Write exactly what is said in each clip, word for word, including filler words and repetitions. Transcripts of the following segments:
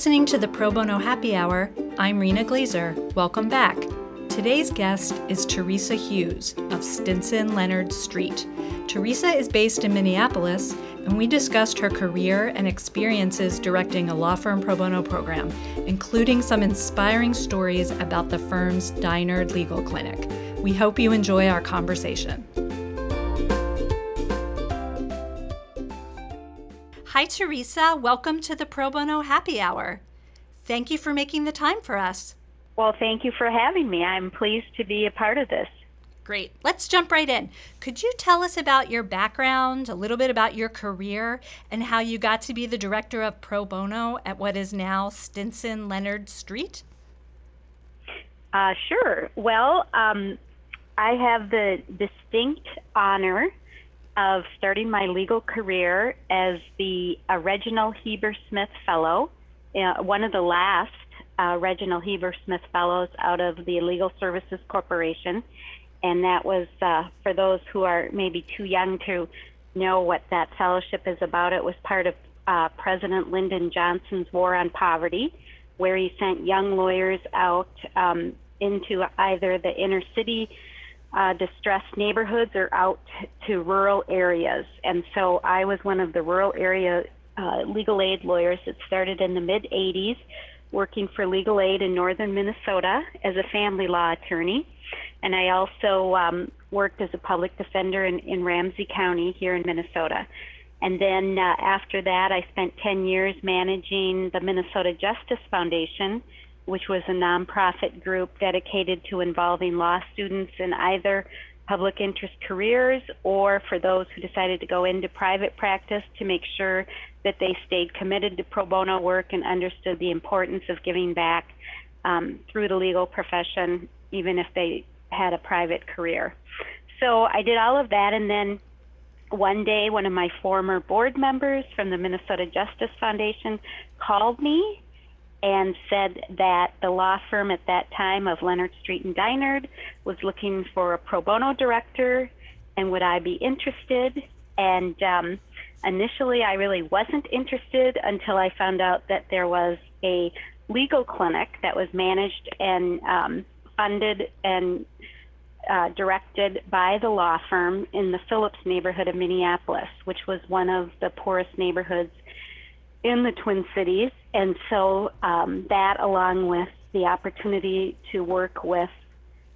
listening to the Pro Bono Happy Hour. I'm Rena Glazer. Welcome back. Today's guest is Teresa Hughes of Stinson Leonard Street. Teresa is based in Minneapolis, and we discussed her career and experiences directing a law firm pro bono program, including some inspiring stories about the firm's Diner Legal Clinic. We hope you enjoy our conversation. Hi, Teresa. Welcome to the Pro Bono Happy Hour. Thank you for making the time for us. Well, thank you for having me. I'm pleased to be a part of this. Great. Let's jump right in. Could you tell us about your background, a little bit about your career, and how you got to be the director of pro bono at what is now Stinson Leonard Street? Uh, sure. Well, um, I have the distinct honor of starting my legal career as the uh, Reginald Heber Smith Fellow, uh, one of the last uh, Reginald Heber Smith Fellows out of the Legal Services Corporation. And that was, uh, for those who are maybe too young to know what that fellowship is about, it was part of uh, President Lyndon Johnson's War on Poverty, where he sent young lawyers out um, into either the inner city uh, distressed neighborhoods or out to rural areas. And so I was one of the rural area uh, legal aid lawyers that started in the mid eighties, working for legal aid in northern Minnesota as a family law attorney. And I also um, worked as a public defender in, in Ramsey County here in Minnesota. And then uh, after that, I spent ten years managing the Minnesota Justice Foundation, which was a nonprofit group dedicated to involving law students in either public interest careers or for those who decided to go into private practice to make sure that they stayed committed to pro bono work and understood the importance of giving back um, through the legal profession, even if they had a private career. So I did all of that, and then one day one of my former board members from the Minnesota Justice Foundation called me and said that the law firm at that time of Leonard Street and Deinard was looking for a pro bono director, and would I be interested? And um, initially I really wasn't interested until I found out that there was a legal clinic that was managed and um, funded and uh, directed by the law firm in the Phillips neighborhood of Minneapolis, which was one of the poorest neighborhoods in the Twin Cities. And so um, that, along with the opportunity to work with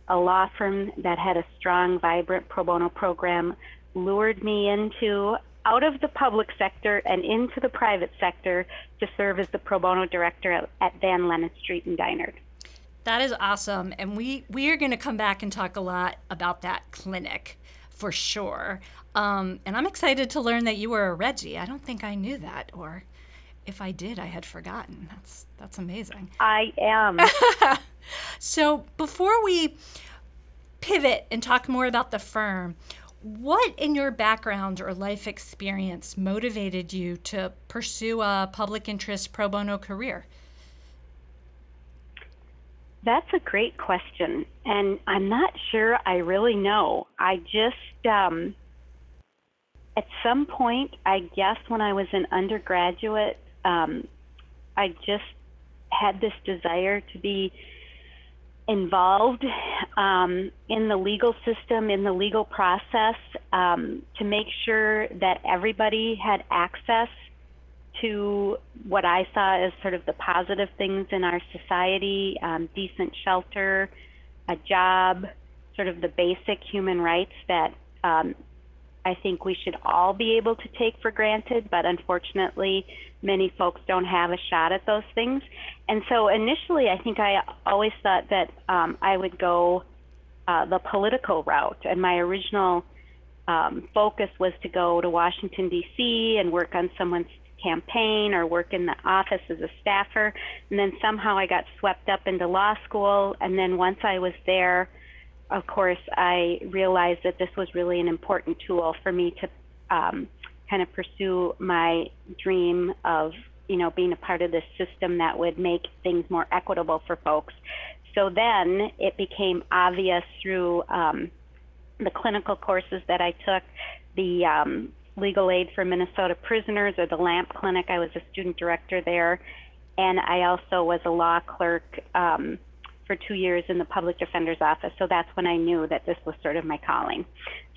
a law firm that had a strong, vibrant pro bono program, lured me into out of the public sector and into the private sector to serve as the pro bono director at, at Van Lennon Street and Deinard. That is awesome. And we, we are going to come back and talk a lot about that clinic for sure. Um, and I'm excited to learn that you were a Reggie. I don't think I knew that, or if I did, I had forgotten. That's that's amazing. I am. So before we pivot and talk more about the firm, what in your background or life experience motivated you to pursue a public interest pro bono career? That's a great question, and I'm not sure I really know. I just, um, at some point, I guess when I was an undergraduate, um, I just had this desire to be involved um, in the legal system, in the legal process, um, to make sure that everybody had access to what I saw as sort of the positive things in our society, um, decent shelter, a job, sort of the basic human rights that um, I think we should all be able to take for granted, but unfortunately, many folks don't have a shot at those things. And so initially, I think I always thought that um, I would go uh, the political route, and my original um, focus was to go to Washington, D C and work on someone's campaign or work in the office as a staffer. And then somehow I got swept up into law school. And then once I was there, of course, I realized that this was really an important tool for me to um, kind of pursue my dream of, you know, being a part of this system that would make things more equitable for folks. So then it became obvious through um, the clinical courses that I took, the um, Legal Aid for Minnesota Prisoners, or the LAMP Clinic. I was a student director there, and I also was a law clerk um, for two years in the public defender's office. So that's when I knew that this was sort of my calling.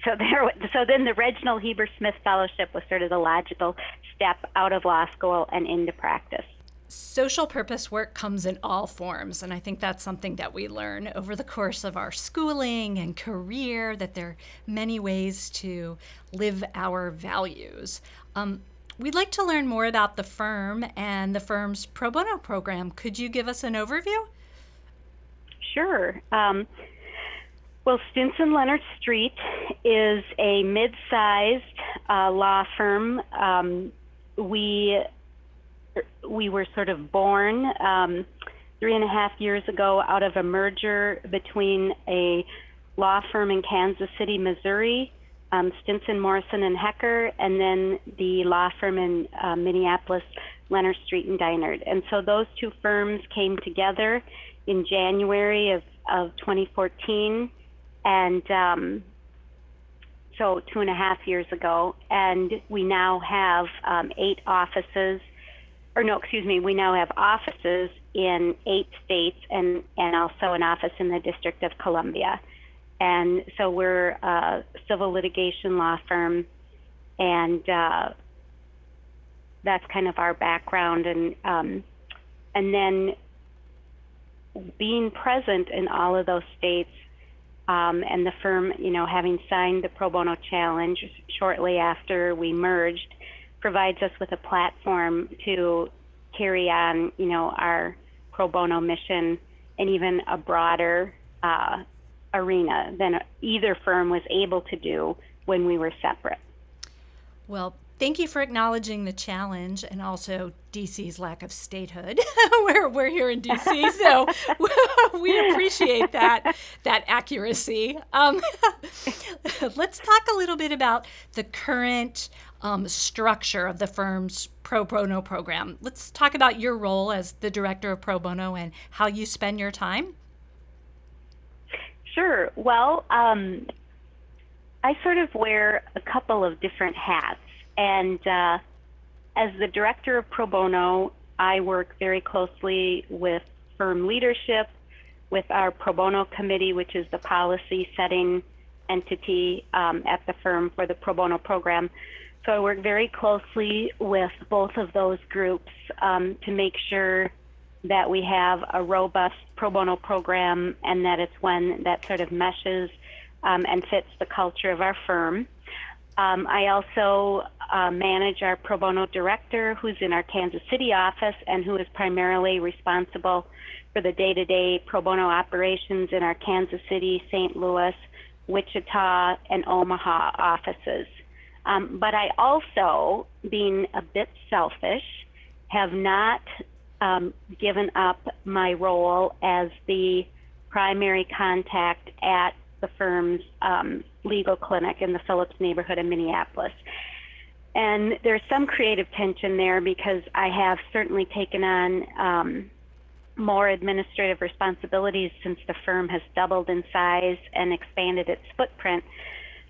So there, so then the Reginald Heber Smith Fellowship was sort of the logical step out of law school and into practice. Social purpose work comes in all forms, and I think that's something that we learn over the course of our schooling and career, that there are many ways to live our values. Um, we'd like to learn more about the firm and the firm's pro bono program. Could you give us an overview? Sure. Um, well, Stinson Leonard Street is a mid-sized uh, law firm. Um, we we were sort of born um, three and a half years ago out of a merger between a law firm in Kansas City, Missouri, um, Stinson Morrison and Hecker, and then the law firm in uh, Minneapolis, Leonard Street and Deinard. And so those two firms came together in January of, of twenty fourteen, and um, so two and a half years ago. And we now have um, eight offices, or no, excuse me, we now have offices in eight states and, and also an office in the District of Columbia. And so we're a civil litigation law firm, and uh, that's kind of our background. And um, and then being present in all of those states, um, and the firm, you know, having signed the Pro Bono Challenge shortly after we merged, provides us with a platform to carry on, you know, our pro bono mission in even a broader uh, arena than either firm was able to do when we were separate. Well, thank you for acknowledging the challenge and also D C's lack of statehood. we're, we're here in D C, so we appreciate that, that accuracy. Um, let's talk a little bit about the current um, structure of the firm's pro bono program. Let's talk about your role as the director of pro bono and how you spend your time. Sure. Well, um, I sort of wear a couple of different hats. And uh, as the director of pro bono, I work very closely with firm leadership, with our pro bono committee, which is the policy setting entity um, at the firm for the pro bono program. So I work very closely with both of those groups um, to make sure that we have a robust pro bono program and that it's one that sort of meshes um, and fits the culture of our firm. Um, I also uh, manage our pro bono director, who's in our Kansas City office and who is primarily responsible for the day-to-day pro bono operations in our Kansas City, Saint Louis, Wichita, and Omaha offices. Um, but I also, being a bit selfish, have not um, given up my role as the primary contact at the firm's um, legal clinic in the Phillips neighborhood in Minneapolis. And there's some creative tension there because I have certainly taken on um, more administrative responsibilities since the firm has doubled in size and expanded its footprint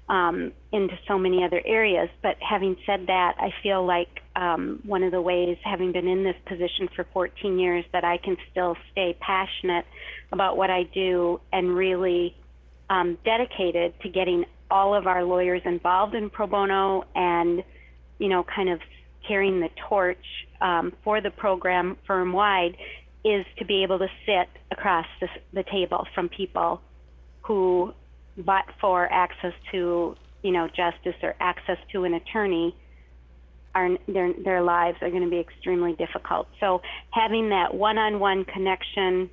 um, into so many other areas. But having said that, I feel like um, one of the ways, having been in this position for fourteen years, that I can still stay passionate about what I do and really Um, dedicated to getting all of our lawyers involved in pro bono and, you know, kind of carrying the torch um, for the program firm-wide, is to be able to sit across this, the table from people who but for access to, you know, justice or access to an attorney, are, their, their lives are going to be extremely difficult. So having that one-on-one connection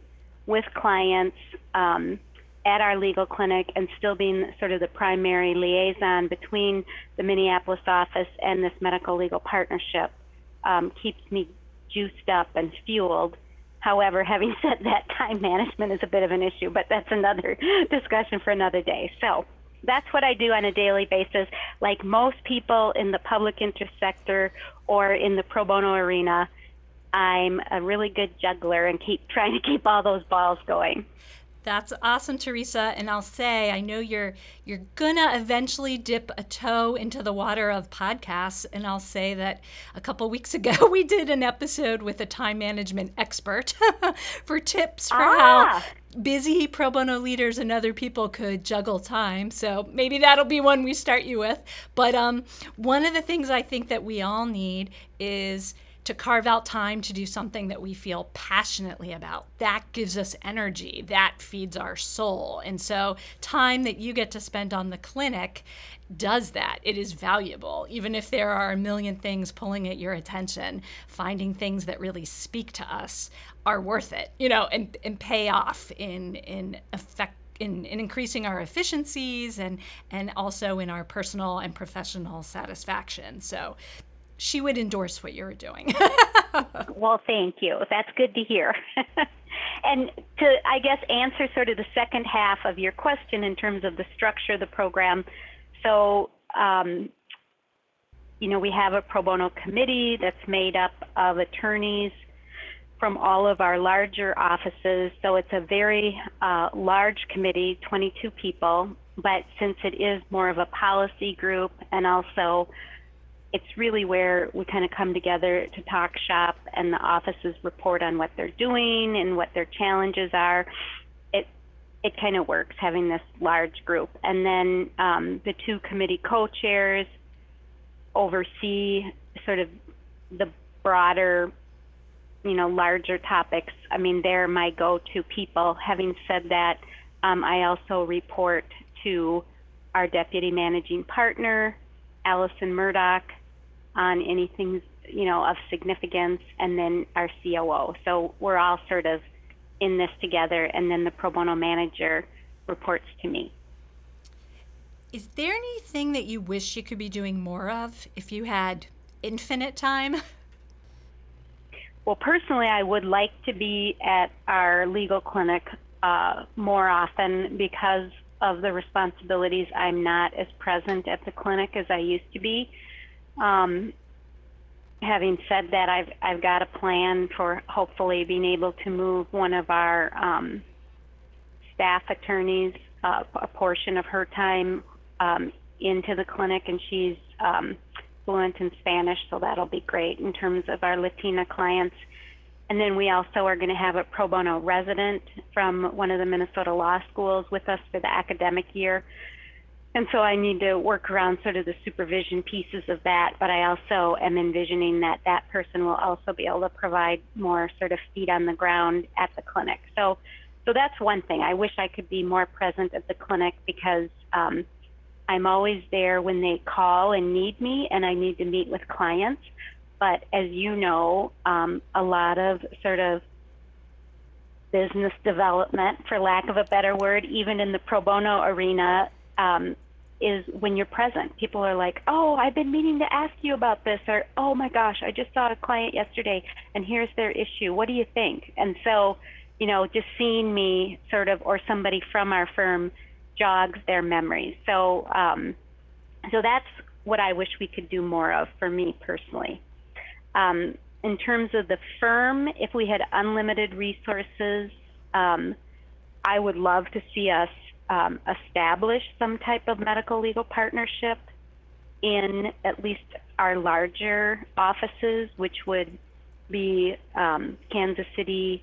with clients, um, at our legal clinic, and still being sort of the primary liaison between the Minneapolis office and this medical legal partnership um, keeps me juiced up and fueled. However, having said that, time management is a bit of an issue, but that's another discussion for another day. So that's what I do on a daily basis. Like most people in the public interest sector or in the pro bono arena, I'm a really good juggler and keep trying to keep all those balls going. That's awesome, Teresa. And I'll say, I know you're you're gonna eventually dip a toe into the water of podcasts. And I'll say that a couple weeks ago we did an episode with a time management expert for tips for ah. how busy pro bono leaders and other people could juggle time. So maybe that'll be one we start you with. But um, one of the things I think that we all need is to carve out time to do something that we feel passionately about. That gives us energy, that feeds our soul. And so time that you get to spend on the clinic does that. It is valuable, even if there are a million things pulling at your attention. Finding things that really speak to us are worth it, you know, and, and pay off in, in effect, in, in increasing our efficiencies and, and also in our personal and professional satisfaction. So she would endorse what you're doing. Well, thank you. That's good to hear. And to, I guess, answer sort of the second half of your question in terms of the structure of the program. So, um, you know, we have a pro bono committee that's made up of attorneys from all of our larger offices. So it's a very uh, large committee, twenty-two people. But since it is more of a policy group, and also it's really where we kind of come together to talk shop, and the offices report on what they're doing and what their challenges are. It it kind of works having this large group. And then um, the two committee co-chairs oversee sort of the broader, you know, larger topics. I mean, they're my go-to people. Having said that, um, I also report to our deputy managing partner, Allison Murdoch, on anything, you know, of significance, and then our C O O. So we're all sort of in this together, and then the pro bono manager reports to me. Is there anything that you wish you could be doing more of if you had infinite time? Well, personally, I would like to be at our legal clinic uh, more often because of the responsibilities. I'm not as present at the clinic as I used to be. Um, having said that, I've I've got a plan for hopefully being able to move one of our um, staff attorneys, uh, a portion of her time um, into the clinic, and she's um, fluent in Spanish, so that'll be great in terms of our Latina clients. And then we also are going to have a pro bono resident from one of the Minnesota law schools with us for the academic year. And so I need to work around sort of the supervision pieces of that, but I also am envisioning that that person will also be able to provide more sort of feet on the ground at the clinic. So so that's one thing. I wish I could be more present at the clinic because um, I'm always there when they call and need me, and I need to meet with clients. But as you know, um, a lot of sort of business development, for lack of a better word, even in the pro bono arena, um, is when you're present. People are like, oh, I've been meaning to ask you about this, or, oh my gosh, I just saw a client yesterday, and here's their issue. What do you think? And so, you know, just seeing me sort of, or somebody from our firm, jogs their memories. So, um, so that's what I wish we could do more of for me personally. Um, in terms of the firm, if we had unlimited resources, um, I would love to see us um, establish some type of medical legal partnership in at least our larger offices, which would be um, Kansas City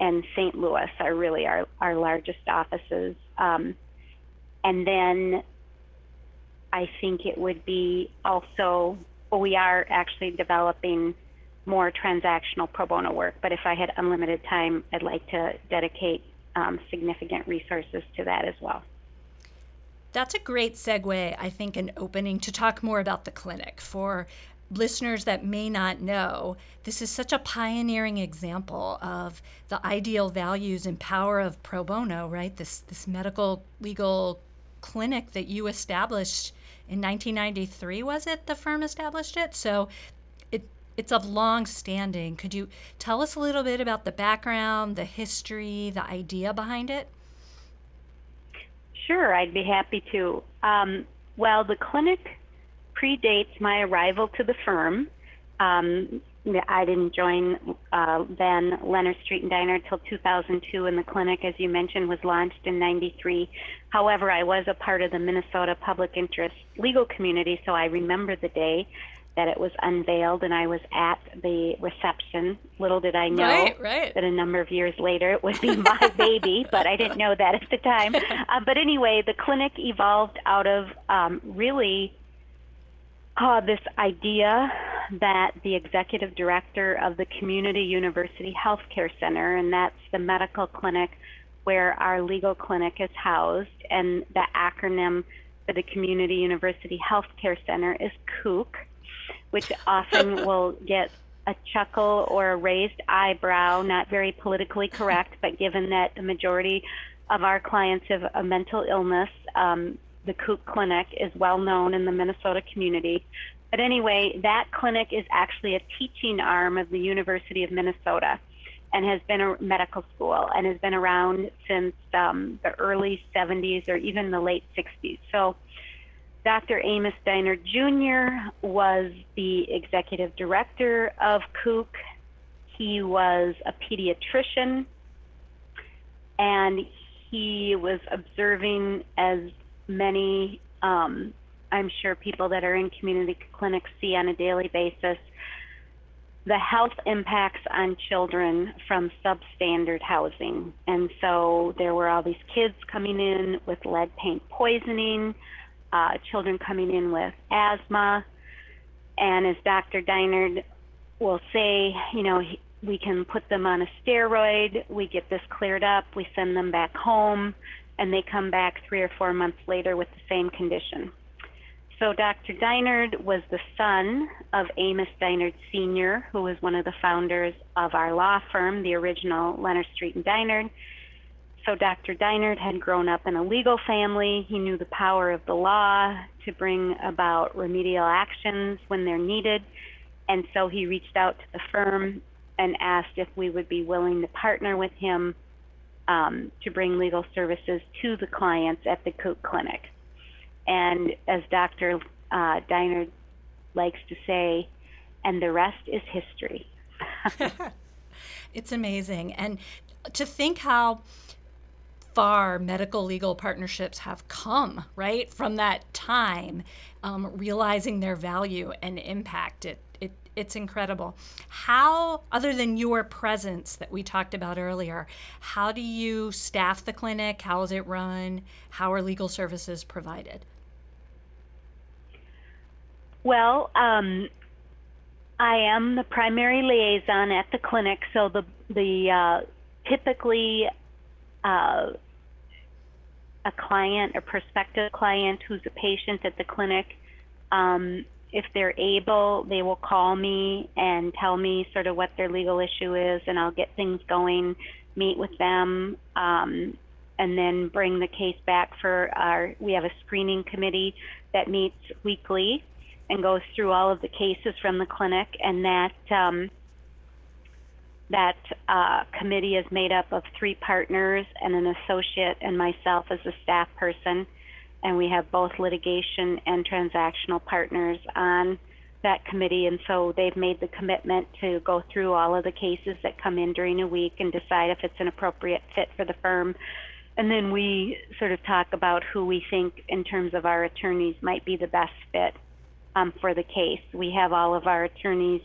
and Saint Louis are really our, our largest offices. Um, and then I think it would be also, well, we are actually developing more transactional pro bono work, but if I had unlimited time, I'd like to dedicate um, significant resources to that as well. That's a great segue, I think, an opening to talk more about the clinic. For listeners that may not know, this is such a pioneering example of the ideal values and power of pro bono, right? This, this medical legal clinic that you established in nineteen ninety-three, was it? The firm established it, so it it's of long standing. Could you tell us a little bit about the background, the history, the idea behind it? Sure, I'd be happy to. Um, well, the clinic predates my arrival to the firm. Um, I didn't join uh, then Leonard Street and Diner till two thousand two, and the clinic, as you mentioned, was launched in ninety-three. However, I was a part of the Minnesota public interest legal community, so I remember the day that it was unveiled, and I was at the reception. Little did I know right, right. that a number of years later it would be my baby, but I didn't know that at the time. Uh, but anyway, the clinic evolved out of um, really uh, this idea that the executive director of the Community University Healthcare Center, and that's the medical clinic where our legal clinic is housed, and the acronym for the Community University Healthcare Center is C U C, which often will get a chuckle or a raised eyebrow, not very politically correct, but given that the majority of our clients have a mental illness, um, the C U C clinic is well known in the Minnesota community. But anyway, that clinic is actually a teaching arm of the University of Minnesota and has been a medical school and has been around since um, the early seventies or even the late sixties. So Doctor Amos Diner Junior was the executive director of C U C. He was a pediatrician, and he was observing, as many, um, I'm sure, people that are in community clinics see on a daily basis, the health impacts on children from substandard housing. And so there were all these kids coming in with lead paint poisoning, Uh, children coming in with asthma, and as Doctor Deinard will say, you know, he, we can put them on a steroid, we get this cleared up, we send them back home, and they come back three or four months later with the same condition. So Doctor Deinard was the son of Amos Deinard Senior, who was one of the founders of our law firm, the original Leonard Street and Deinard. So Doctor Deinard had grown up in a legal family. He knew the power of the law to bring about remedial actions when they're needed. And so he reached out to the firm and asked if we would be willing to partner with him um, to bring legal services to the clients at the C U C clinic. And as Doctor Uh, Deinard likes to say, and the rest is history. It's amazing. And to think how far medical legal partnerships have come, right, from that time, um, realizing their value and impact. It, it it's incredible. How, other than your presence that we talked about earlier, how do you staff the clinic? How is it run? How are legal services provided? Well, um, I am the primary liaison at the clinic, so the the uh, typically uh, a client or prospective client who's a patient at the clinic, um, if they're able, they will call me and tell me sort of what their legal issue is, and I'll get things going, meet with them, um, and then bring the case back for our, we have a screening committee that meets weekly and goes through all of the cases from the clinic, and that um, That uh, committee is made up of three partners and an associate and myself as a staff person, and we have both litigation and transactional partners on that committee, and so they've made the commitment to go through all of the cases that come in during a week and decide if it's an appropriate fit for the firm. And then we sort of talk about who we think in terms of our attorneys might be the best fit um, for the case. We have all of our attorneys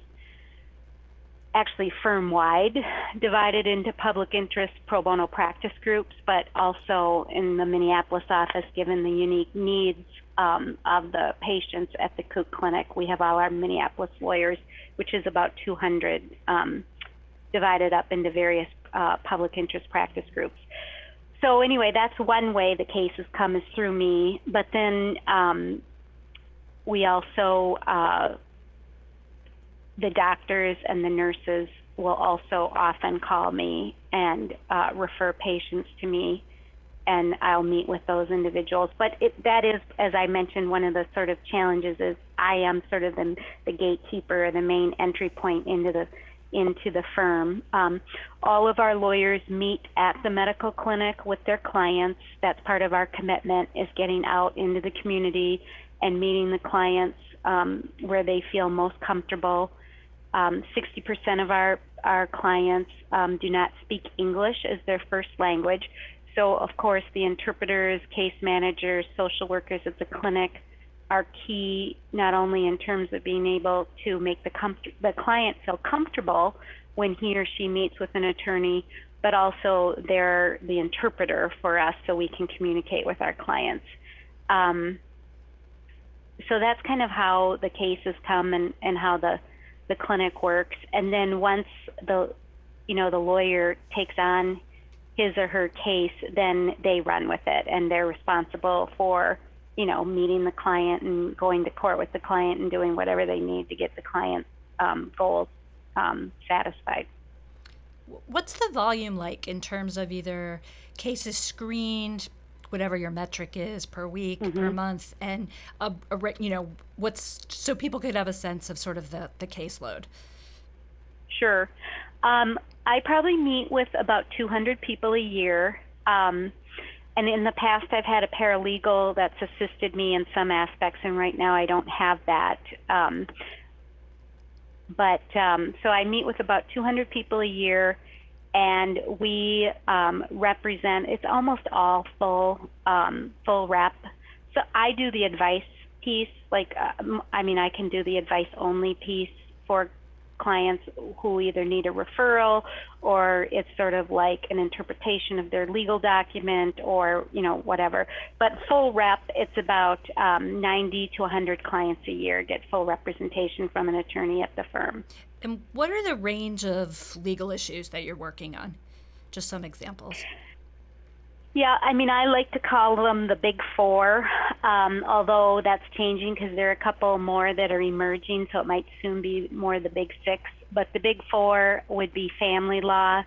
actually firm-wide, divided into public interest pro bono practice groups, but also in the Minneapolis office, given the unique needs um, of the patients at the C U C clinic, we have all our Minneapolis lawyers, which is about two hundred, um, divided up into various uh, public interest practice groups. So anyway, that's one way the cases come, is through me, but then um, we also uh, the doctors and the nurses will also often call me and uh, refer patients to me, and I'll meet with those individuals. But it, that is, as I mentioned, one of the sort of challenges is I am sort of the, the gatekeeper, the main entry point into the into the firm. Um, all of our lawyers meet at the medical clinic with their clients. That's part of our commitment, is getting out into the community and meeting the clients um, where they feel most comfortable. Um, sixty percent of our, our clients um, do not speak English as their first language. So of course, the interpreters, case managers, social workers at the clinic are key, not only in terms of being able to make the, com- the client feel comfortable when he or she meets with an attorney, but also they're the interpreter for us so we can communicate with our clients. Um, so that's kind of how the cases come and, and how the, the clinic works. And then once the, you know, the lawyer takes on his or her case, then they run with it and they're responsible for, you know, meeting the client and going to court with the client and doing whatever they need to get the client's um, goals um, satisfied. What's the volume like in terms of either cases screened, whatever your metric is, per week, mm-hmm. per month, and a, a, you know, what's, so people could have a sense of sort of the, the caseload? Sure. Um, I probably meet with about two hundred people a year. Um, and in the past, I've had a paralegal that's assisted me in some aspects, and right now I don't have that. Um, But um, so I meet with about two hundred people a year, and we um, represent, it's almost all full um, full rep. So I do the advice piece, like, uh, I mean, I can do the advice only piece for clients who either need a referral, or it's sort of like an interpretation of their legal document, or, you know, whatever. But full rep, it's about um, ninety to one hundred clients a year get full representation from an attorney at the firm. And what are the range of legal issues that you're working on? Just some examples. Yeah, I mean, I like to call them the big four, um, although that's changing because there are a couple more that are emerging, so it might soon be more the big six. But the big four would be family law,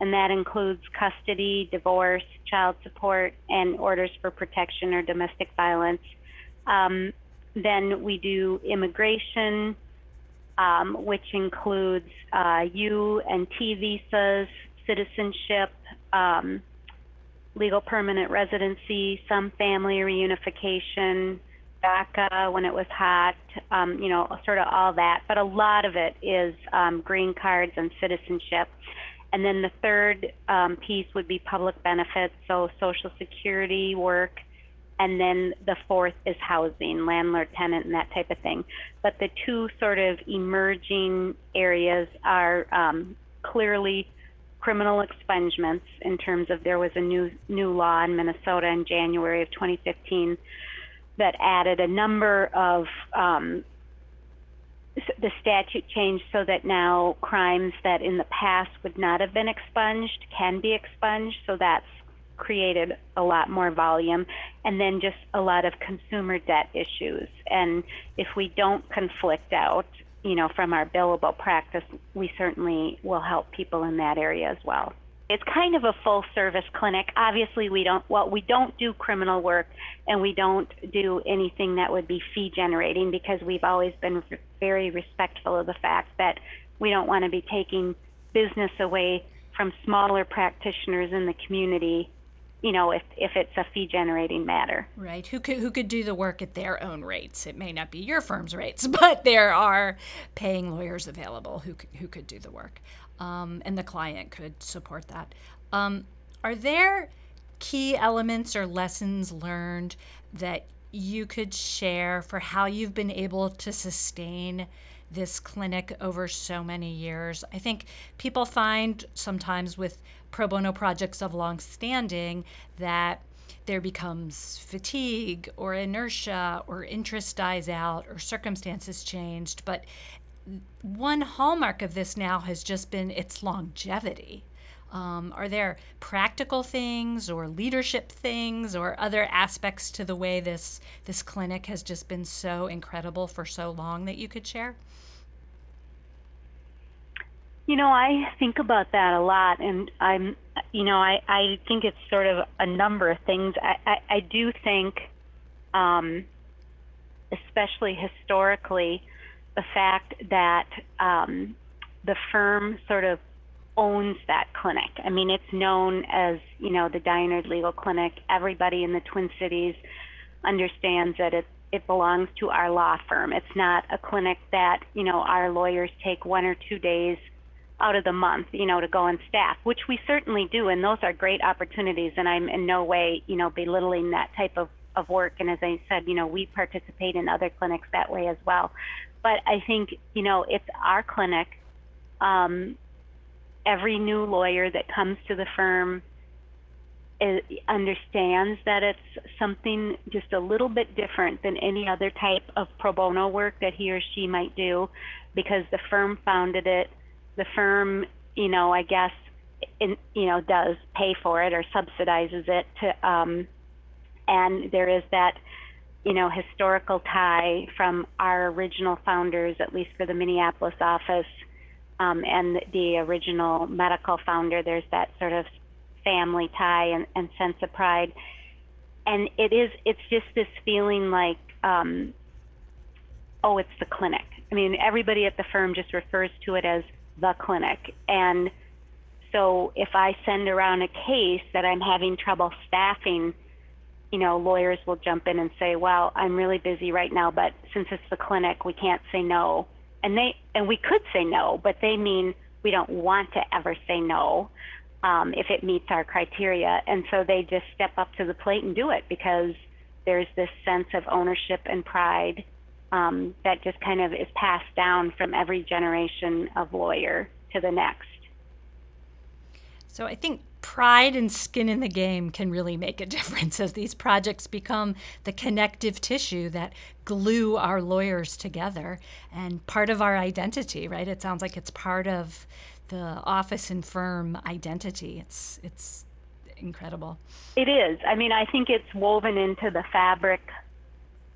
and that includes custody, divorce, child support, and orders for protection or domestic violence. Um, then we do immigration, um, which includes uh, U and T visas, citizenship, um, legal permanent residency, some family reunification, DACA when it was hot, um, you know, sort of all that. But a lot of it is um, green cards and citizenship. And then the third um, piece would be public benefits, so Social Security work. And then the fourth is housing, landlord, tenant, and that type of thing. But the two sort of emerging areas are um, clearly criminal expungements, in terms of there was a new new law in Minnesota in January of twenty fifteen that added a number of, um, the statute changed so that now crimes that in the past would not have been expunged can be expunged. So that's created a lot more volume. And then just a lot of consumer debt issues. And if we don't conflict out, you know, from our billable practice, we certainly will help people in that area as well. It's kind of a full service clinic. Obviously, we don't, well, we don't do criminal work, and we don't do anything that would be fee generating, because we've always been very respectful of the fact that we don't want to be taking business away from smaller practitioners in the community, you know, if, if it's a fee generating matter. Right. Who could, who could do the work at their own rates? It may not be your firm's rates, but there are paying lawyers available who, who could do the work. Um, and the client could support that. Um, are there key elements or lessons learned that you could share for how you've been able to sustain this clinic over so many years? I think people find sometimes with pro bono projects of long standing that there becomes fatigue or inertia, or interest dies out, or circumstances changed. But one hallmark of this now has just been its longevity. Um, are there practical things or leadership things or other aspects to the way this this clinic has just been so incredible for so long that you could share? You know, I think about that a lot, and I'm, you know, I, I think it's sort of a number of things. I, I, I do think, um, especially historically, the fact that um, the firm sort of owns that clinic. I mean, it's known as, you know, the Deinard Legal Clinic. Everybody in the Twin Cities understands that it's it belongs to our law firm. It's not a clinic that, you know, our lawyers take one or two days out of the month, you know, to go and staff, which we certainly do. And those are great opportunities. And I'm in no way, you know, belittling that type of, of work. And as I said, you know, we participate in other clinics that way as well. But I think, you know, it's our clinic. Um, every new lawyer that comes to the firm is, understands that it's something just a little bit different than any other type of pro bono work that he or she might do, because the firm founded it. The firm, you know, I guess, in, you know, does pay for it or subsidizes it to, um, and there is that, you know, historical tie from our original founders, at least for the Minneapolis office, um, and the original medical founder. There's that sort of family tie and, and sense of pride. And it is, it's just this feeling like, um, oh, it's the clinic. I mean, everybody at the firm just refers to it as the clinic. And so if I send around a case that I'm having trouble staffing, you know, lawyers will jump in and say, well, I'm really busy right now, but since it's the clinic, we can't say no. And they, and we could say no, but they mean we don't want to ever say no, um, if it meets our criteria. And so they just step up to the plate and do it, because there's this sense of ownership and pride, um, that just kind of is passed down from every generation of lawyer to the next. So I think pride and skin in the game can really make a difference as these projects become the connective tissue that glue our lawyers together and part of our identity, right? It sounds like it's part of the office and firm identity. It's it's incredible. It is. I mean, I think it's woven into the fabric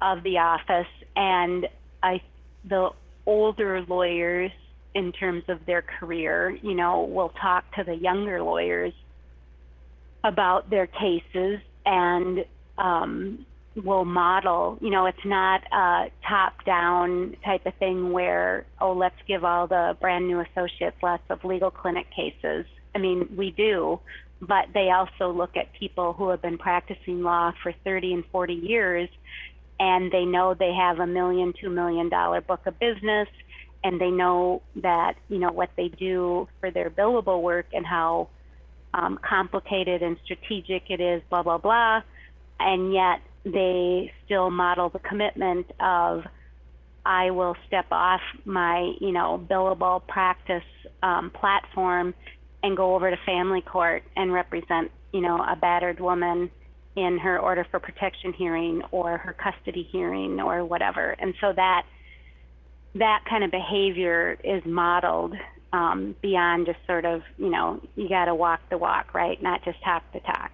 of the office, and I, the older lawyers in terms of their career, you know, will talk to the younger lawyers about their cases and um, will model, you know, it's not a top-down type of thing where, oh, let's give all the brand new associates lots of legal clinic cases. I mean, we do, but they also look at people who have been practicing law for thirty and forty years, and they know they have a million, two million dollar book of business, and they know that, you know, what they do for their billable work and how um, complicated and strategic it is, blah, blah, blah. And yet they still model the commitment of, I will step off my, you know, billable practice um, platform and go over to family court and represent, you know, a battered woman in her order for protection hearing or her custody hearing or whatever. And so that that kind of behavior is modeled um, beyond just sort of, you know, you got to walk the walk, right? Not just talk the talk.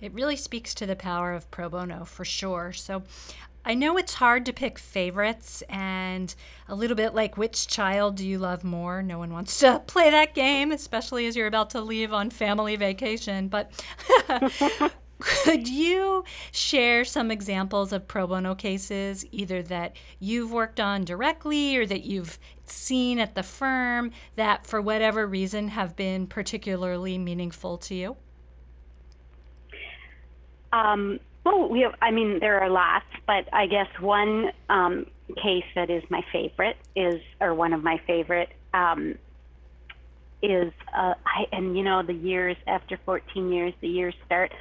It really speaks to the power of pro bono for sure. So I know it's hard to pick favorites, and a little bit like which child do you love more? No one wants to play that game, especially as you're about to leave on family vacation. But could you share some examples of pro bono cases, either that you've worked on directly or that you've seen at the firm, that for whatever reason have been particularly meaningful to you? Um, well, we have, I mean, there are lots, but I guess one um, case that is my favorite is, or one of my favorite um, is, uh, I, and you know, the years after fourteen years, the years start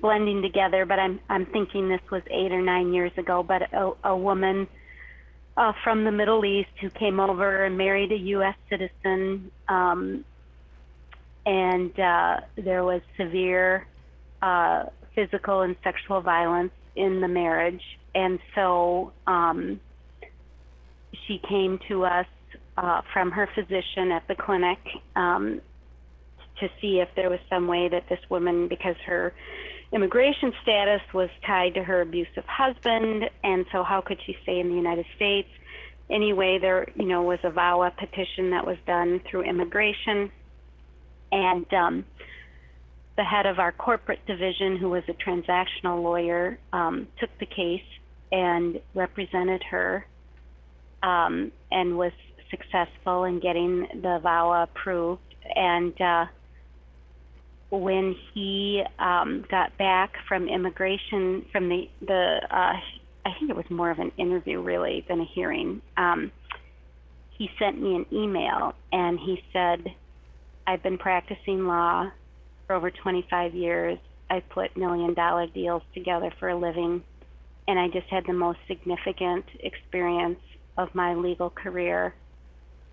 blending together, but I'm I'm thinking this was eight or nine years ago, but a, a woman uh, from the Middle East who came over and married a U S citizen, um, and uh, there was severe uh, physical and sexual violence in the marriage. And so um, she came to us uh, from her physician at the clinic um, to see if there was some way that this woman, because her immigration status was tied to her abusive husband, and so how could she stay in the United States? Anyway, there, you know, was a VAWA petition that was done through immigration, and um, the head of our corporate division, who was a transactional lawyer, um, took the case and represented her, um, and was successful in getting the VAWA approved. And uh, when he um, got back from immigration, from the, the uh, I think it was more of an interview really than a hearing. Um, he sent me an email and he said, I've been practicing law for over twenty-five years. I put million dollar deals together for a living, and I just had the most significant experience of my legal career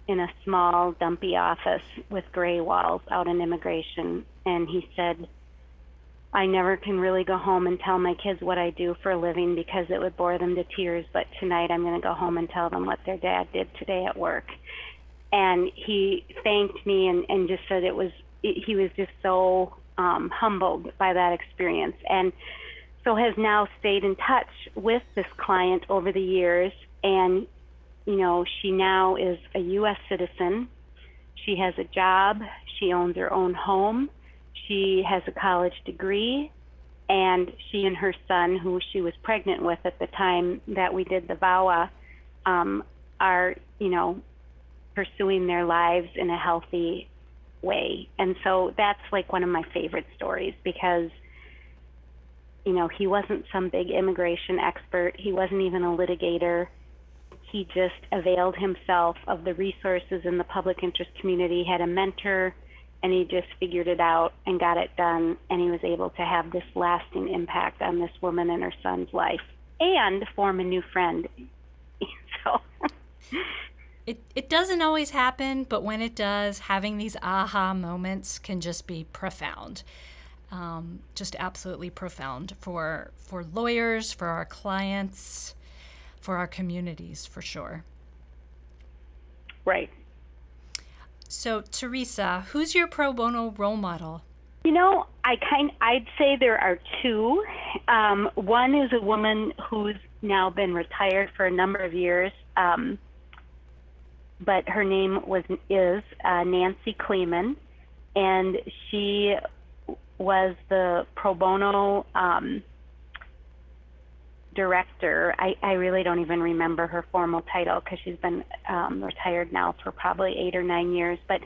in a small, dumpy office with gray walls out in immigration. And he said, I never can really go home and tell my kids what I do for a living because it would bore them to tears, but tonight I'm going to go home and tell them what their dad did today at work. And he thanked me and, and just said it was, it, he was just so um, humbled by that experience. And so has now stayed in touch with this client over the years. And, you know, she now is a U S citizen. She has a job. She owns her own home. She has a college degree, and she and her son, who she was pregnant with at the time that we did the V A W A, um, are, you know, pursuing their lives in a healthy way. And so that's like one of my favorite stories because, you know, he wasn't some big immigration expert. He wasn't even a litigator. He just availed himself of the resources in the public interest community, had a mentor, and he just figured it out and got it done, and he was able to have this lasting impact on this woman and her son's life and form a new friend. So it it doesn't always happen, but when it does, having these aha moments can just be profound. Um, just absolutely profound for for lawyers, for our clients, for our communities, for sure. Right. So, Teresa, who's your pro bono role model? You know, I kind I'd say there are two. Um, one is a woman who's now been retired for a number of years, um, but her name was is uh, Nancy Kleeman, and she was the pro bono um, director. I, I really don't even remember her formal title because she's been um, retired now for probably eight or nine years. But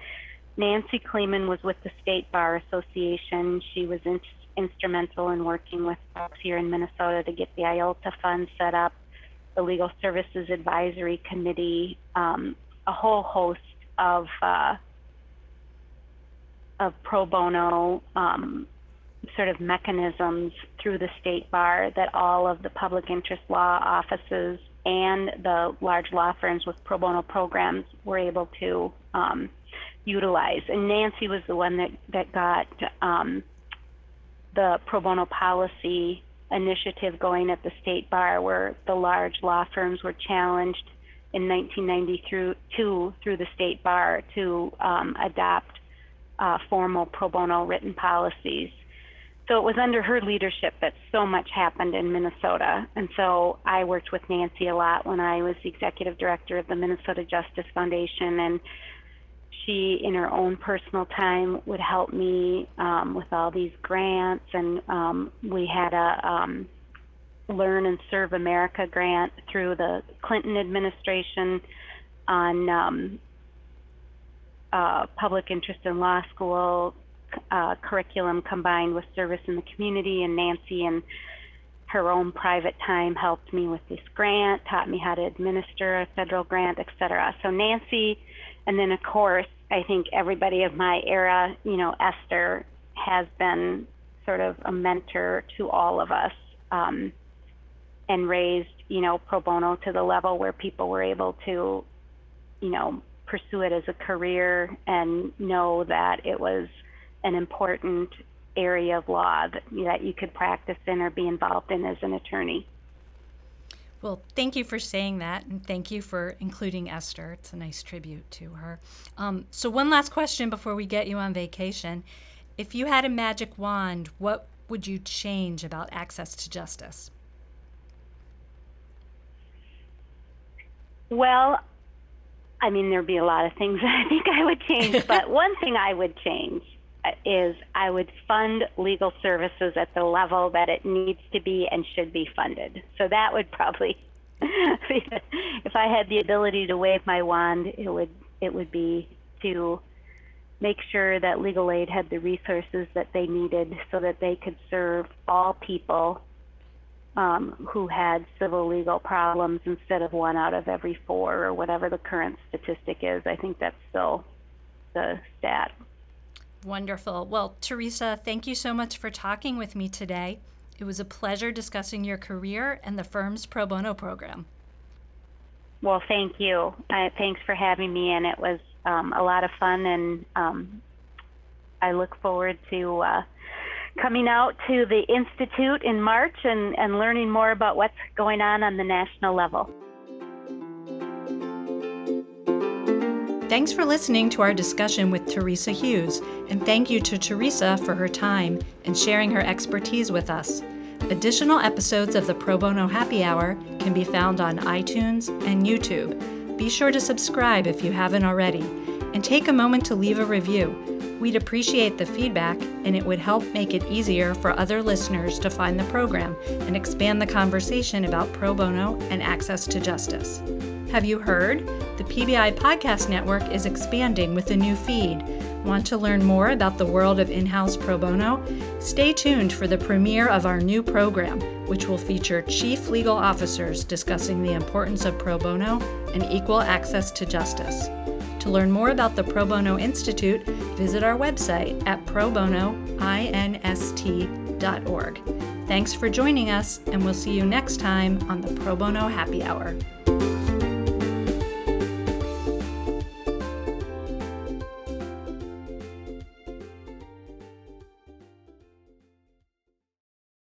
Nancy Kleeman was with the State Bar Association. She was in, instrumental in working with folks here in Minnesota to get the I O L T A fund set up, the Legal Services Advisory Committee, um, a whole host of uh, of pro bono um, sort of mechanisms through the state bar that all of the public interest law offices and the large law firms with pro bono programs were able to um, utilize. And Nancy was the one that, that got um, the pro bono policy initiative going at the state bar, where the large law firms were challenged in nineteen ninety-two through, through the state bar to um, adopt uh, formal pro bono written policies. So it was under her leadership that so much happened in Minnesota. And so I worked with Nancy a lot when I was the executive director of the Minnesota Justice Foundation. And she, in her own personal time, would help me um, with all these grants. And um, we had a um, Learn and Serve America grant through the Clinton administration on um, uh, public interest in law school Uh, curriculum combined with service in the community, and Nancy in her own private time helped me with this grant, taught me how to administer a federal grant, et cetera. So Nancy, and then of course, I think everybody of my era, you know, Esther has been sort of a mentor to all of us um, and raised, you know, pro bono to the level where people were able to, you know, pursue it as a career and know that it was an important area of law that, that you could practice in or be involved in as an attorney. Well, thank you for saying that, and thank you for including Esther. It's a nice tribute to her. Um, so one last question before we get you on vacation. If you had a magic wand, what would you change about access to justice? Well, I mean, there'd be a lot of things I think I would change, but one thing I would change is I would fund legal services at the level that it needs to be and should be funded. So that would probably, if I had the ability to wave my wand, it would it would be to make sure that legal aid had the resources that they needed so that they could serve all people um, who had civil legal problems instead of one out of every four or whatever the current statistic is. I think that's still the stat. Wonderful. Well, Teresa, thank you so much for talking with me today. It was a pleasure discussing your career and the firm's pro bono program. Well, thank you. Uh, thanks for having me, and it was um, a lot of fun, and um, I look forward to uh, coming out to the Institute in March and, and learning more about what's going on on the national level. Thanks for listening to our discussion with Teresa Hughes, and thank you to Teresa for her time and sharing her expertise with us. Additional episodes of the Pro Bono Happy Hour can be found on iTunes and YouTube. Be sure to subscribe if you haven't already, and take a moment to leave a review. We'd appreciate the feedback, and it would help make it easier for other listeners to find the program and expand the conversation about pro bono and access to justice. Have you heard? The P B I Podcast Network is expanding with a new feed. Want to learn more about the world of in-house pro bono? Stay tuned for the premiere of our new program, which will feature chief legal officers discussing the importance of pro bono and equal access to justice. To learn more about the Pro Bono Institute, visit our website at pro bono inst dot org. Thanks for joining us, and we'll see you next time on the Pro Bono Happy Hour.